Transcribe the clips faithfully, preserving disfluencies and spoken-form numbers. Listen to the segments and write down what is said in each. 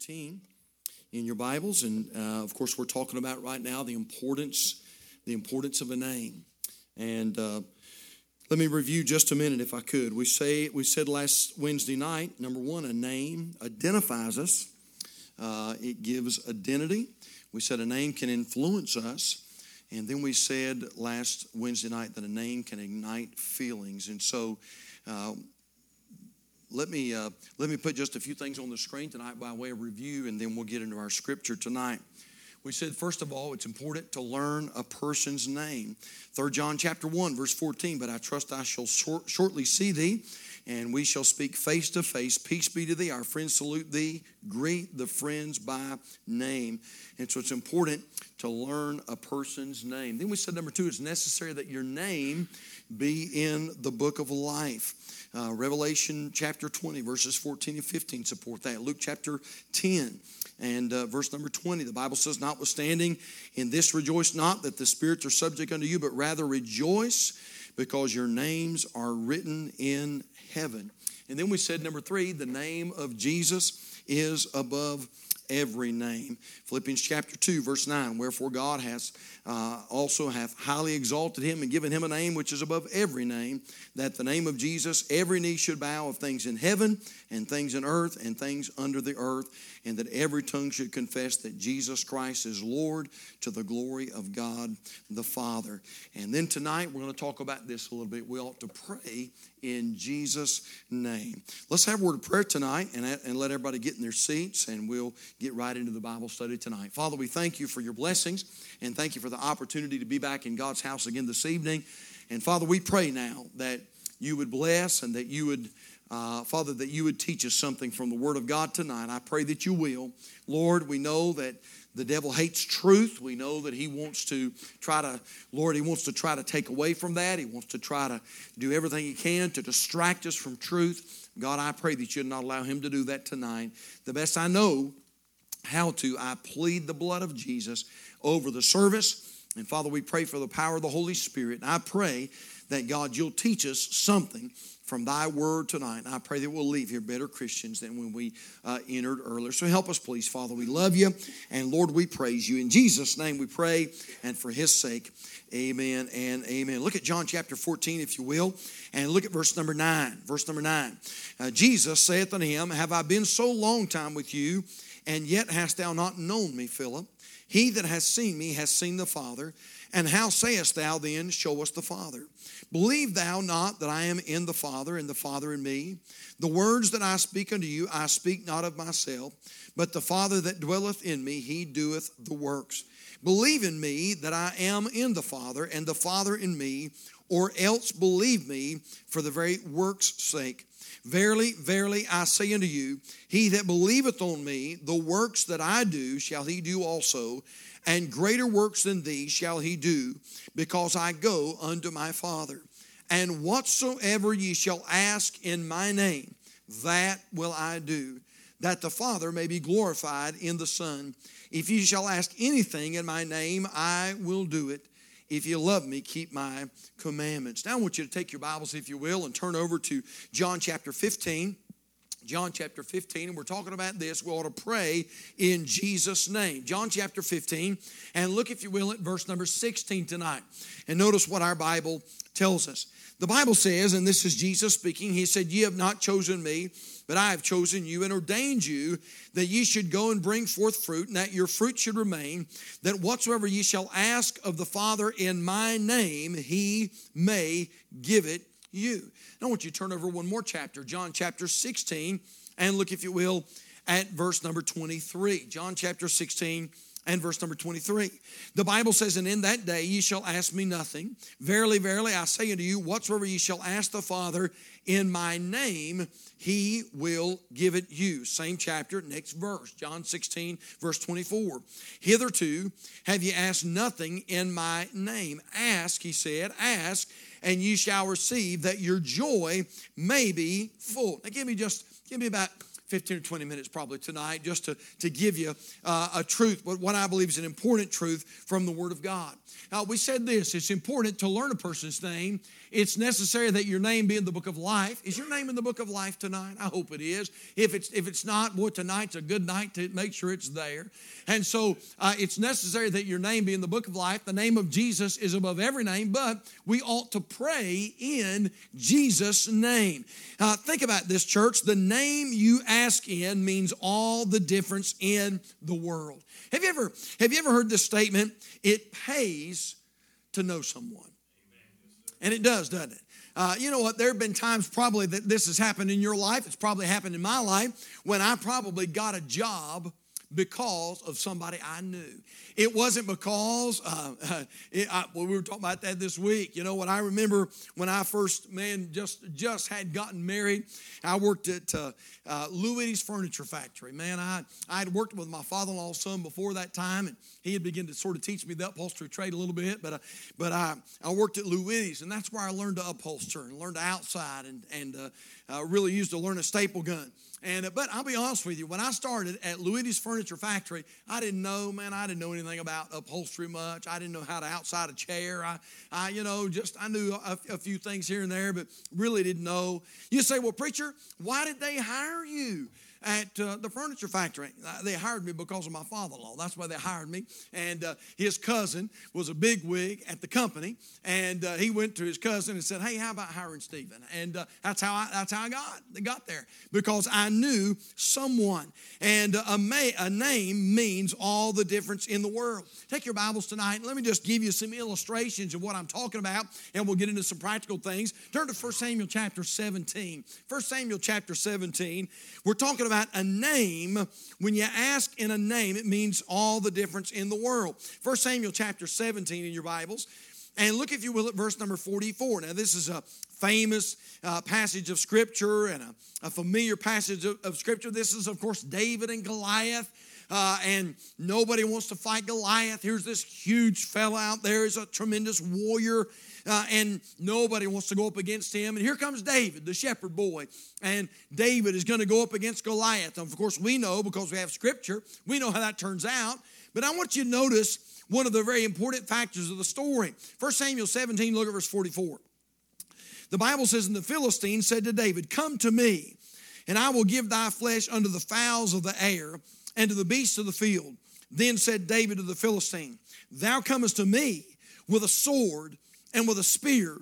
fourteen in your Bibles. And, uh, of course, we're talking about right now the importance, the importance of a name. And uh, let me review just a minute if I could. We say we said last Wednesday night, number one, a name identifies us. Uh, it gives identity. We said a name can influence us. And then we said last Wednesday night that a name can ignite feelings. And so uh, let me uh, let me put just a few things on the screen tonight by way of review, and then we'll get into our scripture tonight. We said, first of all, it's important to learn a person's name. Third John chapter one, verse fourteen, but I trust I shall short, shortly see thee, and we shall speak face to face. Peace be to thee. Our friends salute thee. Greet the friends by name. And so it's important to learn a person's name. Then we said, number two, it's necessary that your name be in the book of life. Uh, Revelation chapter twenty, verses fourteen and fifteen support that. Luke chapter ten. And uh, verse number twenty, the Bible says, notwithstanding, in this rejoice not that the spirits are subject unto you, but rather rejoice because your names are written in heaven. And then we said, number three, the name of Jesus is above every name. Philippians chapter two, verse nine, wherefore God has uh, also hath highly exalted him and given him a name which is above every name, that the name of Jesus every knee should bow, of things in heaven and things in earth and things under the earth, and that every tongue should confess that Jesus Christ is Lord, to the glory of God the Father. And then tonight we're going to talk about this a little bit. We ought to pray in Jesus' name. Let's have a word of prayer tonight and, and let everybody get in their seats, and we'll get right into the Bible study tonight. Father, we thank you for your blessings, and thank you for the opportunity to be back in God's house again this evening. And Father, we pray now that you would bless, and that you would, uh, Father, that you would teach us something from the Word of God tonight. I pray that you will. Lord, we know that the devil hates truth. We know that he wants to try to, Lord, he wants to try to take away from that. He wants to try to do everything he can to distract us from truth. God, I pray that you would not allow him to do that tonight. The best I know how to, I plead the blood of Jesus over the service. And Father, we pray for the power of the Holy Spirit. And I pray that, God, you'll teach us something from thy word tonight. And I pray that we'll leave here better Christians than when we uh, entered earlier. So help us, please, Father. We love you. And Lord, we praise you. In Jesus' name we pray, and for his sake, amen and amen. Look at John chapter fourteen, if you will, and look at verse number nine. Verse number nine. Uh, Jesus saith unto him, have I been so long time with you, and yet hast thou not known me, Philip? He that has seen me has seen the Father. And how sayest thou then, show us the Father? Believe thou not that I am in the Father, and the Father in me? The words that I speak unto you, I speak not of myself, but the Father that dwelleth in me, he doeth the works. Believe in me that I am in the Father, and the Father in me, or else believe me for the very works' sake. Verily, verily, I say unto you, he that believeth on me, the works that I do shall he do also, and greater works than these shall he do, because I go unto my Father. And whatsoever ye shall ask in my name, that will I do, that the Father may be glorified in the Son. If ye shall ask anything in my name, I will do it. If you love me, keep my commandments. Now I want you to take your Bibles, if you will, and turn over to John chapter fifteen. John chapter fifteen, and we're talking about this. We ought to pray in Jesus' name. John chapter fifteen, and look, if you will, at verse number sixteen tonight. And notice what our Bible tells us. The Bible says, and this is Jesus speaking, he said, ye have not chosen me, but I have chosen you and ordained you that ye should go and bring forth fruit, and that your fruit should remain, that whatsoever ye shall ask of the Father in my name, he may give it you. Now I want you to turn over one more chapter, John chapter sixteen, and look, if you will, at verse number twenty-three. John chapter sixteen and verse number twenty-three. The Bible says, and in that day ye shall ask me nothing. Verily, verily, I say unto you, whatsoever ye shall ask the Father in my name, he will give it you. Same chapter, next verse, John sixteen, verse twenty-four. Hitherto have ye asked nothing in my name. Ask, he said, ask, and ye shall receive, that your joy may be full. Now give me just, give me about fifteen or twenty minutes probably tonight, just to, to give you uh, a truth, but what I believe is an important truth from the Word of God. Now, we said this, it's important to learn a person's name. It's necessary that your name be in the book of life. Is your name in the book of life tonight? I hope it is. If it's if it's not, boy, tonight's a good night to make sure it's there. And so uh, it's necessary that your name be in the book of life. The name of Jesus is above every name, but we ought to pray in Jesus' name. Uh, think about this, church. The name you ask in means all the difference in the world. Have you ever, have you ever heard this statement? It pays to know someone. And it does, doesn't it? Uh, you know what? There have been times probably that this has happened in your life. It's probably happened in my life when I probably got a job because of somebody I knew. It wasn't because, uh, uh, it, I, well, we were talking about that this week. You know what? I remember when I first, man, just just had gotten married, I worked at uh, uh, Louie's Furniture Factory. Man, I I had worked with my father-in-law's son before that time, and he had begun to sort of teach me the upholstery trade a little bit, but, uh, but I, I worked at Louie's, and that's where I learned to upholster and learned to outside and, and uh, uh, really used to learn a staple gun. And uh, But I'll be honest with you, when I started at Louie's Furniture Factory, I didn't know, man, I didn't know anything about upholstery much. I didn't know how to outside a chair. I, I you know, just I knew a, a few things here and there, but really didn't know. You say, well, preacher, why did they hire you at uh, the furniture factory? They hired me because of my father-in-law. That's why they hired me. And uh, his cousin was a bigwig at the company, and uh, he went to his cousin and said, "Hey, how about hiring Stephen?" And uh, that's how I that's how I got got there, because I knew someone. And a, may, a name means all the difference in the world. Take your Bibles tonight, and let me just give you some illustrations of what I'm talking about, and we'll get into some practical things. Turn to First Samuel chapter seventeen. First Samuel chapter seventeen. We're talking about about a name. When you ask in a name, it means all the difference in the world. First Samuel chapter seventeen in your Bibles. And look, if you will, at verse number forty-four. Now, this is a famous uh, passage of Scripture and a, a familiar passage of, of Scripture. This is, of course, David and Goliath. Uh, and nobody wants to fight Goliath. Here's this huge fella out there. He's a tremendous warrior. Uh, and nobody wants to go up against him. And here comes David, the shepherd boy. And David is going to go up against Goliath. And of course, we know, because we have Scripture, we know how that turns out. But I want you to notice one of the very important factors of the story. First Samuel seventeen, look at verse forty-four. The Bible says, "And the Philistine said to David, 'Come to me, and I will give thy flesh unto the fowls of the air and to the beasts of the field.' Then said David to the Philistine, 'Thou comest to me with a sword and with a spear,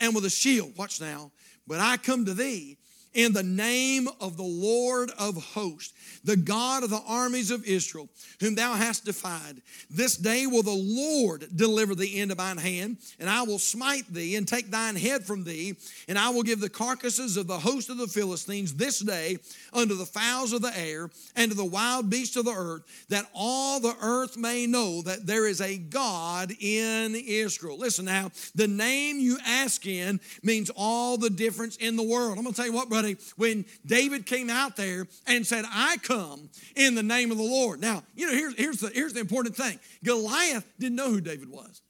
and with a shield.' Watch now. 'But I come to thee in the name of the Lord of hosts, the God of the armies of Israel, whom thou hast defied. This day will the Lord deliver thee into mine hand, and I will smite thee and take thine head from thee, and I will give the carcasses of the host of the Philistines this day unto the fowls of the air and to the wild beasts of the earth, that all the earth may know that there is a God in Israel.'" Listen now, the name you ask in means all the difference in the world. I'm going to tell you what, brother. When David came out there and said, "I come in the name of the Lord." Now, you know, here's, here's, the, here's the important thing. Goliath didn't know who David was.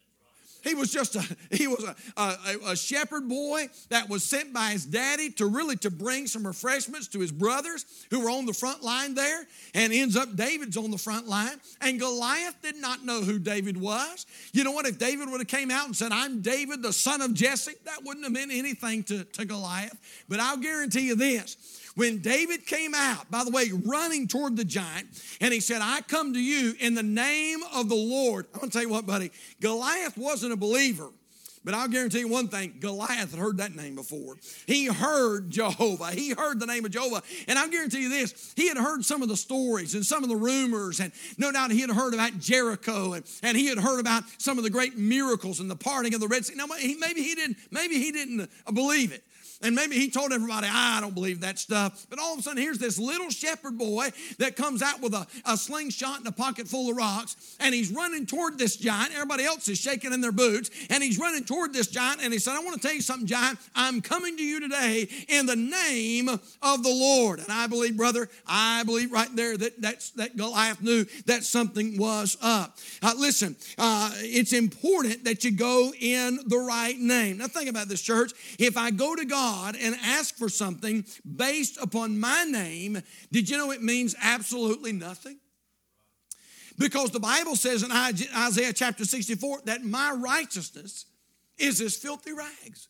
He was just a, he was a, a, a shepherd boy that was sent by his daddy to really to bring some refreshments to his brothers who were on the front line there, and ends up David's on the front line. And Goliath did not know who David was. You know what? If David would have came out and said, "I'm David, the son of Jesse," that wouldn't have meant anything to, to Goliath. But I'll guarantee you this. When David came out, by the way, running toward the giant, and he said, "I come to you in the name of the Lord." I'm going to tell you what, buddy. Goliath wasn't a believer, but I'll guarantee you one thing. Goliath had heard that name before. He heard Jehovah. He heard the name of Jehovah. And I'll guarantee you this. He had heard some of the stories and some of the rumors, and no doubt he had heard about Jericho, and, and he had heard about some of the great miracles and the parting of the Red Sea. Now, maybe he didn't, maybe he didn't believe it. And maybe he told everybody, "I don't believe that stuff." But all of a sudden, here's this little shepherd boy that comes out with a, a slingshot and a pocket full of rocks, and he's running toward this giant. Everybody else is shaking in their boots, and he's running toward this giant, and he said, "I want to tell you something, giant. I'm coming to you today in the name of the Lord." And I believe, brother, I believe right there that that's, that Goliath knew that something was up. Uh, listen, uh, it's important that you go in the right name. Now, think about this, church. If I go to God God and ask for something based upon my name, did you know it means absolutely nothing? Because the Bible says in Isaiah chapter sixty-four that my righteousness is as filthy rags.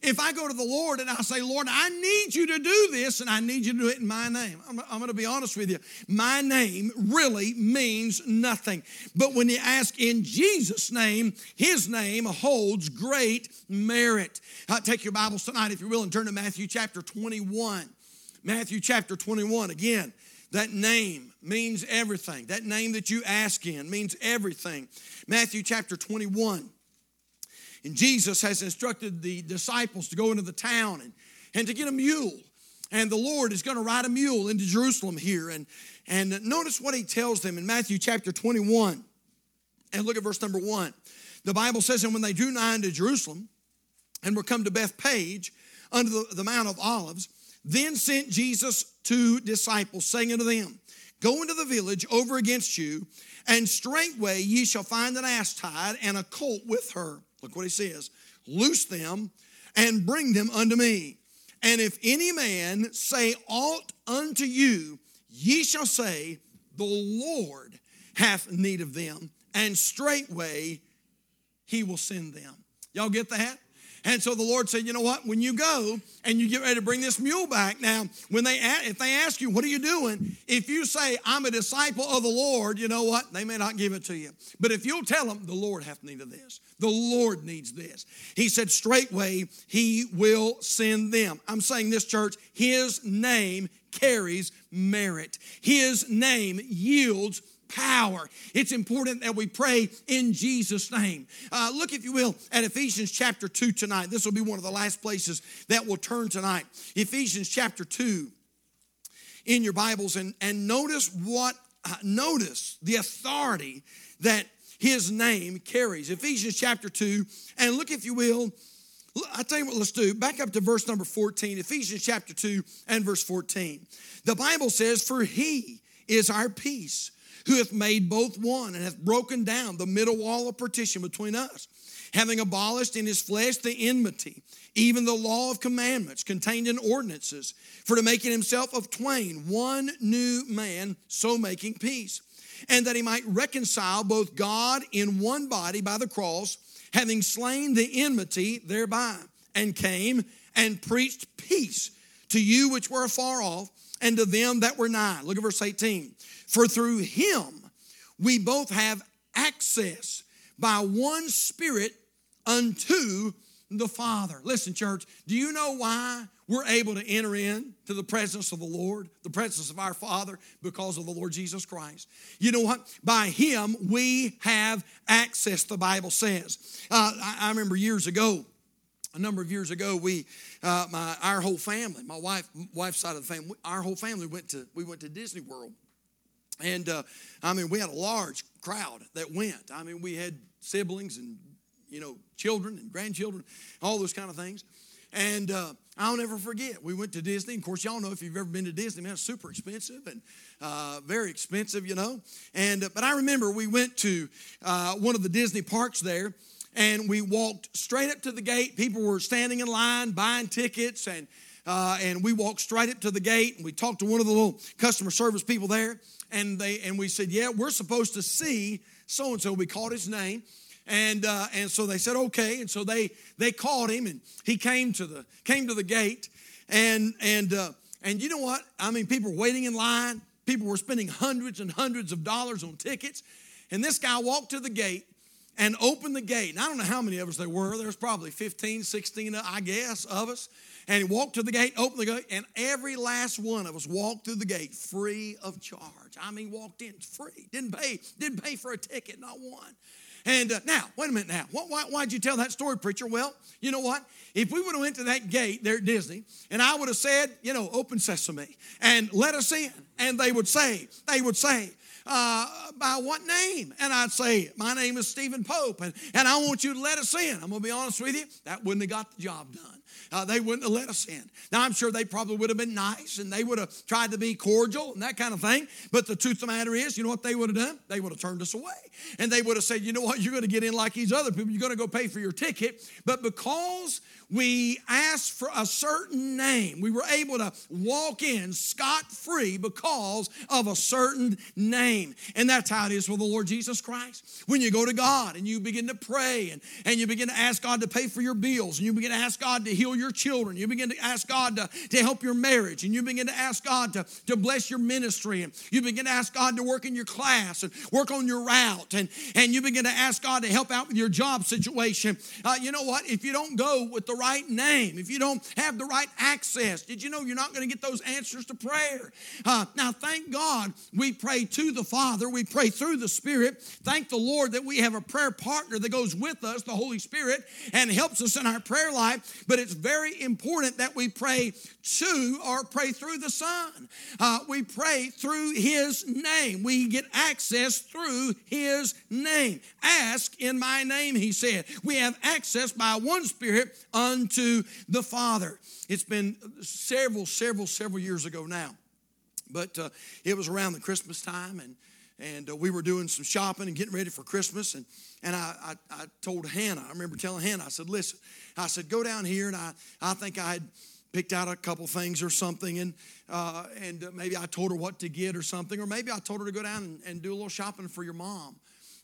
If I go to the Lord and I say, Lord, I need you to do this and I need you to do it in my name. I'm, I'm going to be honest with you. My name really means nothing. But when you ask in Jesus' name, his name holds great merit. Uh, take your Bibles tonight, if you will, and turn to Matthew chapter twenty-one. Matthew chapter twenty-one, again. That name means everything. That name that you ask in means everything. Matthew chapter twenty-one. And Jesus has instructed the disciples to go into the town and, and to get a mule. And the Lord is going to ride a mule into Jerusalem here. And, and notice what he tells them in Matthew chapter twenty-one. And look at verse number one. The Bible says, and when they drew nigh unto Jerusalem and were come to Bethpage under the, the Mount of Olives, then sent Jesus two disciples, saying unto them, go into the village over against you, and straightway ye shall find an ass tied and a colt with her. Look what he says. Loose them and bring them unto me. And if any man say aught unto you, ye shall say, the Lord hath need of them, and straightway he will send them. Y'all get that? And so the Lord said, you know what? When you go and you get ready to bring this mule back, now, when they if they ask you, what are you doing? If you say, I'm a disciple of the Lord, you know what? They may not give it to you. But if you'll tell them, the Lord hath need of this. The Lord needs this. He said, straightway, he will send them. I'm saying this, church, his name carries merit. His name yields power. It's important that we pray in Jesus' name. Uh, look, if you will, at Ephesians chapter two tonight. This will be one of the last places that we'll turn tonight. Ephesians chapter two in your Bibles, and, and notice what, uh, notice the authority that his name carries. Ephesians chapter two, and look, if you will, I tell you what let's do. Back up to verse number fourteen, Ephesians chapter two and verse fourteen. The Bible says, for he is our peace, who hath made both one and hath broken down the middle wall of partition between us, having abolished in his flesh the enmity, even the law of commandments contained in ordinances, for to make in himself of twain one new man, so making peace, and that he might reconcile both God in one body by the cross, having slain the enmity thereby, and came and preached peace to you which were afar off, and to them that were nigh. Look at verse eighteen. For through him we both have access by one Spirit unto the Father. Listen, church, do you know why we're able to enter in to the presence of the Lord, the presence of our Father, because of the Lord Jesus Christ? You know what? By him we have access, the Bible says. Uh, I, I remember years ago, A number of years ago, we, uh, my, our whole family, my wife, wife's side of the family, our whole family went to, we went to Disney World. And, uh, I mean, we had a large crowd that went. I mean, we had siblings and, you know, children and grandchildren, all those kind of things. And uh, I'll never forget, we went to Disney. Of course, y'all know if you've ever been to Disney, man, it's super expensive and uh, very expensive, you know. And uh, But I remember we went to uh, one of the Disney parks there. And we walked straight up to the gate. People were standing in line buying tickets. And uh, and we walked straight up to the gate. And we talked to one of the little customer service people there. And they and we said, yeah, we're supposed to see so-and-so. We called his name. And uh, and so they said, okay. And so they they called him. And he came to the came to the gate. And, and, uh, and you know what? I mean, people were waiting in line. People were spending hundreds and hundreds of dollars on tickets. And this guy walked to the gate and opened the gate. And I don't know how many of us there were. There was probably fifteen, sixteen, I guess, of us. And he walked to the gate, opened the gate, and every last one of us walked through the gate free of charge. I mean, walked in free. Didn't pay, didn't pay for a ticket, not one. And uh, now, wait a minute now. What, why, why'd you tell that story, preacher? Well, you know what? If we would have went to that gate there at Disney, and I would have said, you know, open sesame, and let us in. And they would say, they would say, Uh, by what name? And I'd say, my name is Stephen Pope, and, and I want you to let us in. I'm going to be honest with you, that wouldn't have got the job done. Uh, they wouldn't have let us in. Now, I'm sure they probably would have been nice, and they would have tried to be cordial and that kind of thing, but the truth of the matter is, you know what they would have done? They would have turned us away, and they would have said, you know what, you're going to get in like these other people. You're going to go pay for your ticket, but because We asked for a certain name. We were able to walk in scot-free because of a certain name. And that's how it is with the Lord Jesus Christ. When you go to God and you begin to pray and, and you begin to ask God to pay for your bills, and you begin to ask God to heal your children, you begin to ask God to, to help your marriage, and you begin to ask God to, to bless your ministry, and you begin to ask God to work in your class and work on your route, and, and you begin to ask God to help out with your job situation. Uh, you know what? If you don't go with the right name, if you don't have the right access, did you know you're not going to get those answers to prayer? Uh, now, thank God we pray to the Father. We pray through the Spirit. Thank the Lord that we have a prayer partner that goes with us, the Holy Spirit, and helps us in our prayer life. But it's very important that we pray to or pray through the Son. Uh, we pray through His name. We get access through His name. Ask in my name, He said. We have access by one Spirit unto the Father. It's been several, several, several years ago now, but uh, it was around the Christmas time, and and uh, we were doing some shopping and getting ready for Christmas, and and I, I I told Hannah, I remember telling Hannah, I said, listen, I said, go down here, and I, I think I had picked out a couple things or something, and uh, and maybe I told her what to get or something, or maybe I told her to go down and, and do a little shopping for your mom.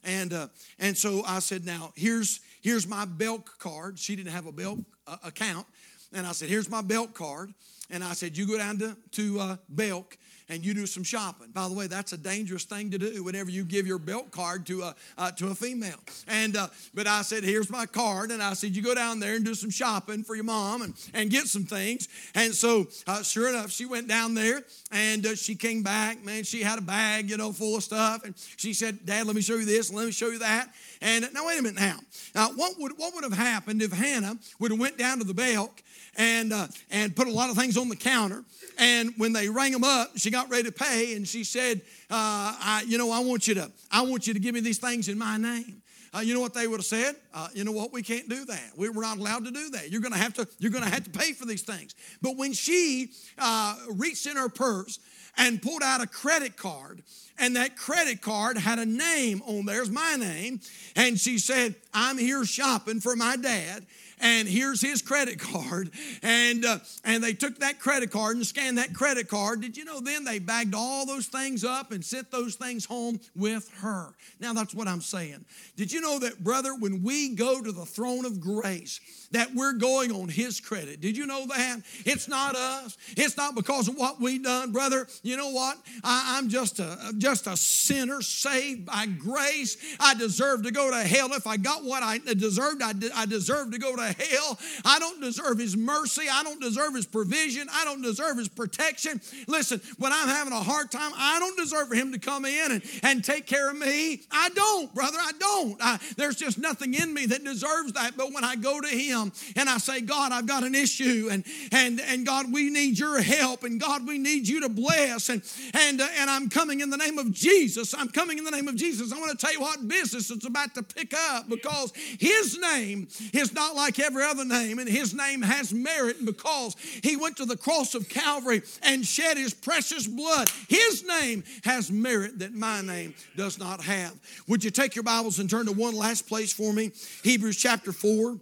And uh, and so I said, now, here's here's my Belk card. She didn't have a Belk uh, account. And I said, here's my Belk card. And I said, you go down to, to uh, Belk and you do some shopping. By the way, that's a dangerous thing to do whenever you give your Belk card to a uh, to a female. And uh, but I said, here's my card, and I said, you go down there and do some shopping for your mom and, and get some things. And so, uh, sure enough, she went down there, and uh, she came back. Man, she had a bag, you know, full of stuff. And she said, Dad, let me show you this, and let me show you that. And now, wait a minute now. Now, what would what would have happened if Hannah would have went down to the Belk and uh, and put a lot of things on the counter, and when they rang them up, she got ready to pay, and she said, uh, I, you know, I want you to, I want you to give me these things in my name. Uh, you know what they would have said? Uh, you know what? We can't do that. We, we're not allowed to do that. You're going to have to, you're going to have to pay for these things. But when she uh, reached in her purse and pulled out a credit card, and that credit card had a name on there, it's my name, and she said, I'm here shopping for my dad, and here's his credit card, and uh, and they took that credit card and scanned that credit card. Did you know then they bagged all those things up and sent those things home with her? Now that's what I'm saying. Did you know that, brother, when we go to the throne of grace, that we're going on His credit? Did you know that? It's not us. It's not because of what we've done, brother. You know what? I, I'm just a, just a sinner saved by grace. I deserve to go to hell. If I got what I deserved, I, de- I deserve to go to hell. I don't deserve His mercy. I don't deserve His provision. I don't deserve His protection. Listen, when I'm having a hard time, I don't deserve for Him to come in and, and take care of me. I don't, brother. I don't. I, there's just nothing in me that deserves that. But when I go to Him and I say, God, I've got an issue, and and and God, we need Your help, and God, we need You to bless, and and uh, and I'm coming in the name of Jesus. I'm coming in the name of Jesus. I want to tell you what business it's about to pick up, because His name is not like every other name, and His name has merit because He went to the cross of Calvary and shed His precious blood. His name has merit that my name does not have. Would you take your Bibles and turn to one last place for me? Hebrews chapter four.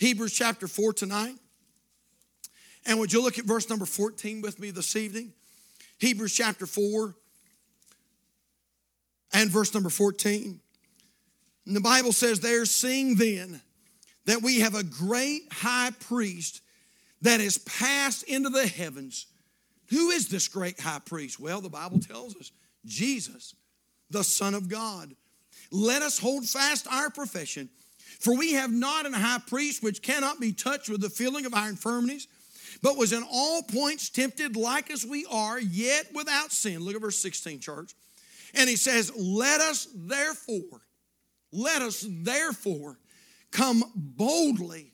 Hebrews chapter four tonight. And would you look at verse number fourteen with me this evening? Hebrews chapter four and verse number fourteen. And the Bible says there, seeing then that we have a great high priest that is passed into the heavens. Who is this great high priest? Well, the Bible tells us, Jesus, the Son of God. Let us hold fast our profession, for we have not an high priest which cannot be touched with the feeling of our infirmities, but was in all points tempted like as we are, yet without sin. Look at verse sixteen, church. And he says, let us therefore, let us therefore, come boldly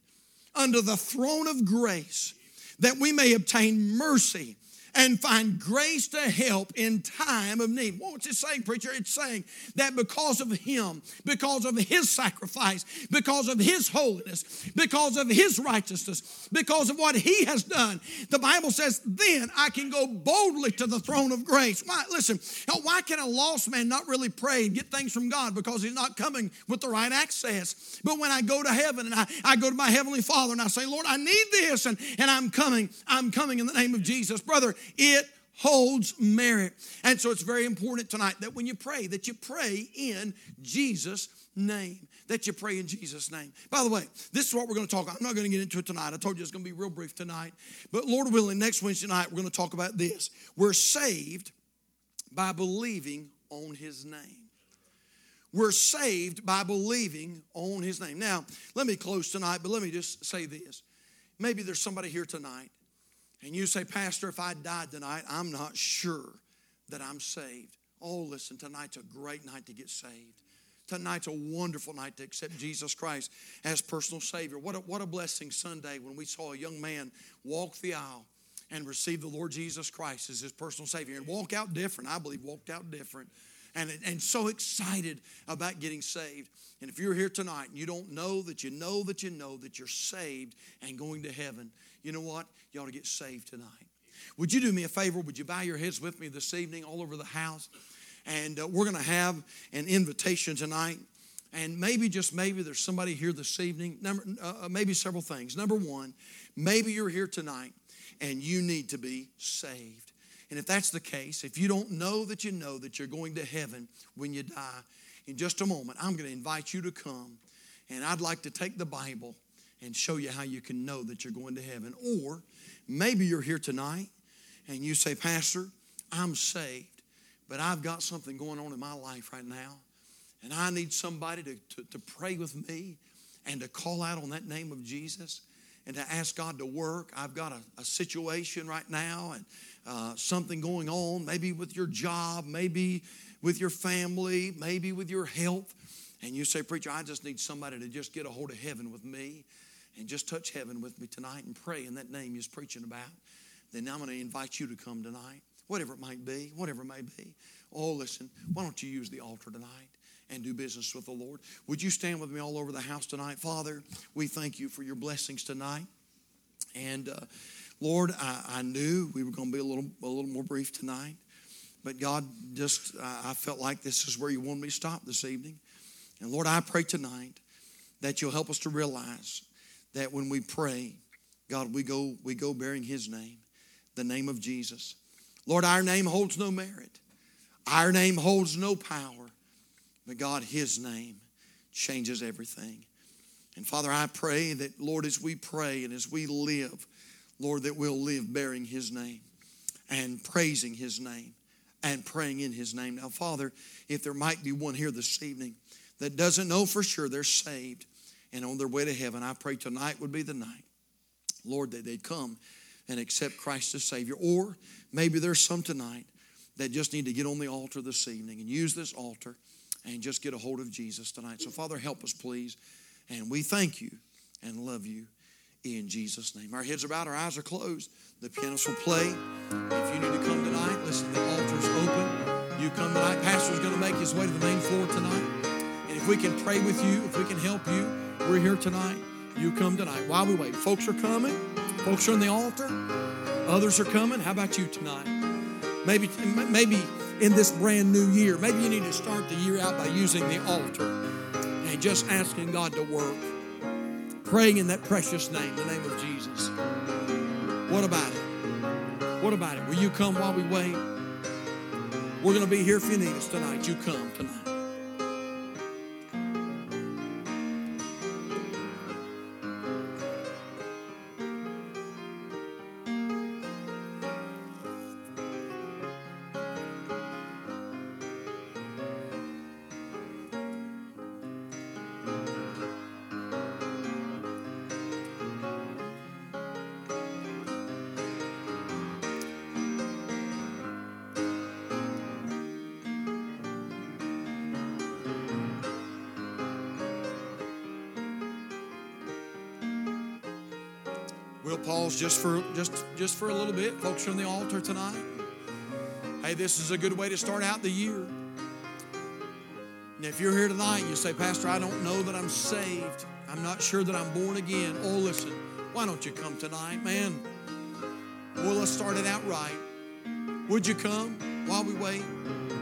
under the throne of grace, that we may obtain mercy and find grace to help in time of need. What's it saying, preacher? It's saying that because of him, because of his sacrifice, because of his holiness, because of his righteousness, because of what he has done, the Bible says, then I can go boldly to the throne of grace. Why? Listen, why can a lost man not really pray and get things from God? Because he's not coming with the right access. But when I go to heaven and I, I go to my heavenly Father and I say, Lord, I need this, and, and I'm coming, I'm coming in the name of Jesus. Brother, it holds merit. And so it's very important tonight that when you pray, that you pray in Jesus' name, that you pray in Jesus' name. By the way, this is what we're going to talk about. I'm not going to get into it tonight. I told you it's going to be real brief tonight. But Lord willing, next Wednesday night, we're going to talk about this. We're saved by believing on his name. We're saved by believing on his name. Now, let me close tonight, but let me just say this. Maybe there's somebody here tonight, and you say, Pastor, if I died tonight, I'm not sure that I'm saved. Oh, listen, tonight's a great night to get saved. Tonight's a wonderful night to accept Jesus Christ as personal Savior. What a, what a blessing Sunday when we saw a young man walk the aisle and receive the Lord Jesus Christ as his personal Savior and walk out different. I believe walked out different. And, and so excited about getting saved. And if you're here tonight and you don't know that you know that you know that you're saved and going to heaven, you know what? You ought to get saved tonight. Would you do me a favor? Would you bow your heads with me this evening all over the house? And uh, we're going to have an invitation tonight. And maybe, just maybe, there's somebody here this evening. Number, uh, maybe several things. Number one, maybe you're here tonight and you need to be saved. And if that's the case, if you don't know that you know that you're going to heaven when you die, in just a moment, I'm going to invite you to come. And I'd like to take the Bible and show you how you can know that you're going to heaven. Or maybe you're here tonight and you say, Pastor, I'm saved, but I've got something going on in my life right now. And I need somebody to, to, to pray with me and to call out on that name of Jesus and to ask God to work. I've got a, a situation right now and uh, something going on, maybe with your job, maybe with your family, maybe with your health. And you say, Preacher, I just need somebody to just get a hold of heaven with me and just touch heaven with me tonight and pray in that name you're preaching about. Then I'm going to invite you to come tonight, whatever it might be, whatever it may be. Oh, listen, why don't you use the altar tonight and do business with the Lord? Would you stand with me all over the house tonight? Father, we thank you for your blessings tonight. And uh, Lord, I, I knew we were going to be a little a little more brief tonight. But God, just uh, I felt like this is where you wanted me to stop this evening. And Lord, I pray tonight that you'll help us to realize that when we pray, God, we go we go bearing his name, the name of Jesus. Lord, our name holds no merit. Our name holds no power. But God, his name changes everything. And Father, I pray that, Lord, as we pray and as we live, Lord, that we'll live bearing his name and praising his name and praying in his name. Now, Father, if there might be one here this evening that doesn't know for sure they're saved and on their way to heaven, I pray tonight would be the night, Lord, that they'd come and accept Christ as Savior. Or maybe there's some tonight that just need to get on the altar this evening and use this altar and just get a hold of Jesus tonight. So, Father, help us, please. And we thank you and love you in Jesus' name. Our heads are bowed, our eyes are closed. The pianos will play. If you need to come tonight, listen, the altar's open. You come tonight. Pastor's going to make his way to the main floor tonight. And if we can pray with you, if we can help you, we're here tonight. You come tonight. While we wait, folks are coming. Folks are on the altar. Others are coming. How about you tonight? Maybe, maybe... in this brand new year, maybe you need to start the year out by using the altar and just asking God to work, praying in that precious name, the name of Jesus. What about it? What about it? Will you come while we wait? We're going to be here if you need us tonight. You come tonight. We'll pause just for just, just for a little bit. Folks are on the altar tonight. Hey, this is a good way to start out the year. And if you're here tonight and you say, Pastor, I don't know that I'm saved. I'm not sure that I'm born again. Oh, listen, why don't you come tonight, man? Well, let's start it out right. Would you come while we wait?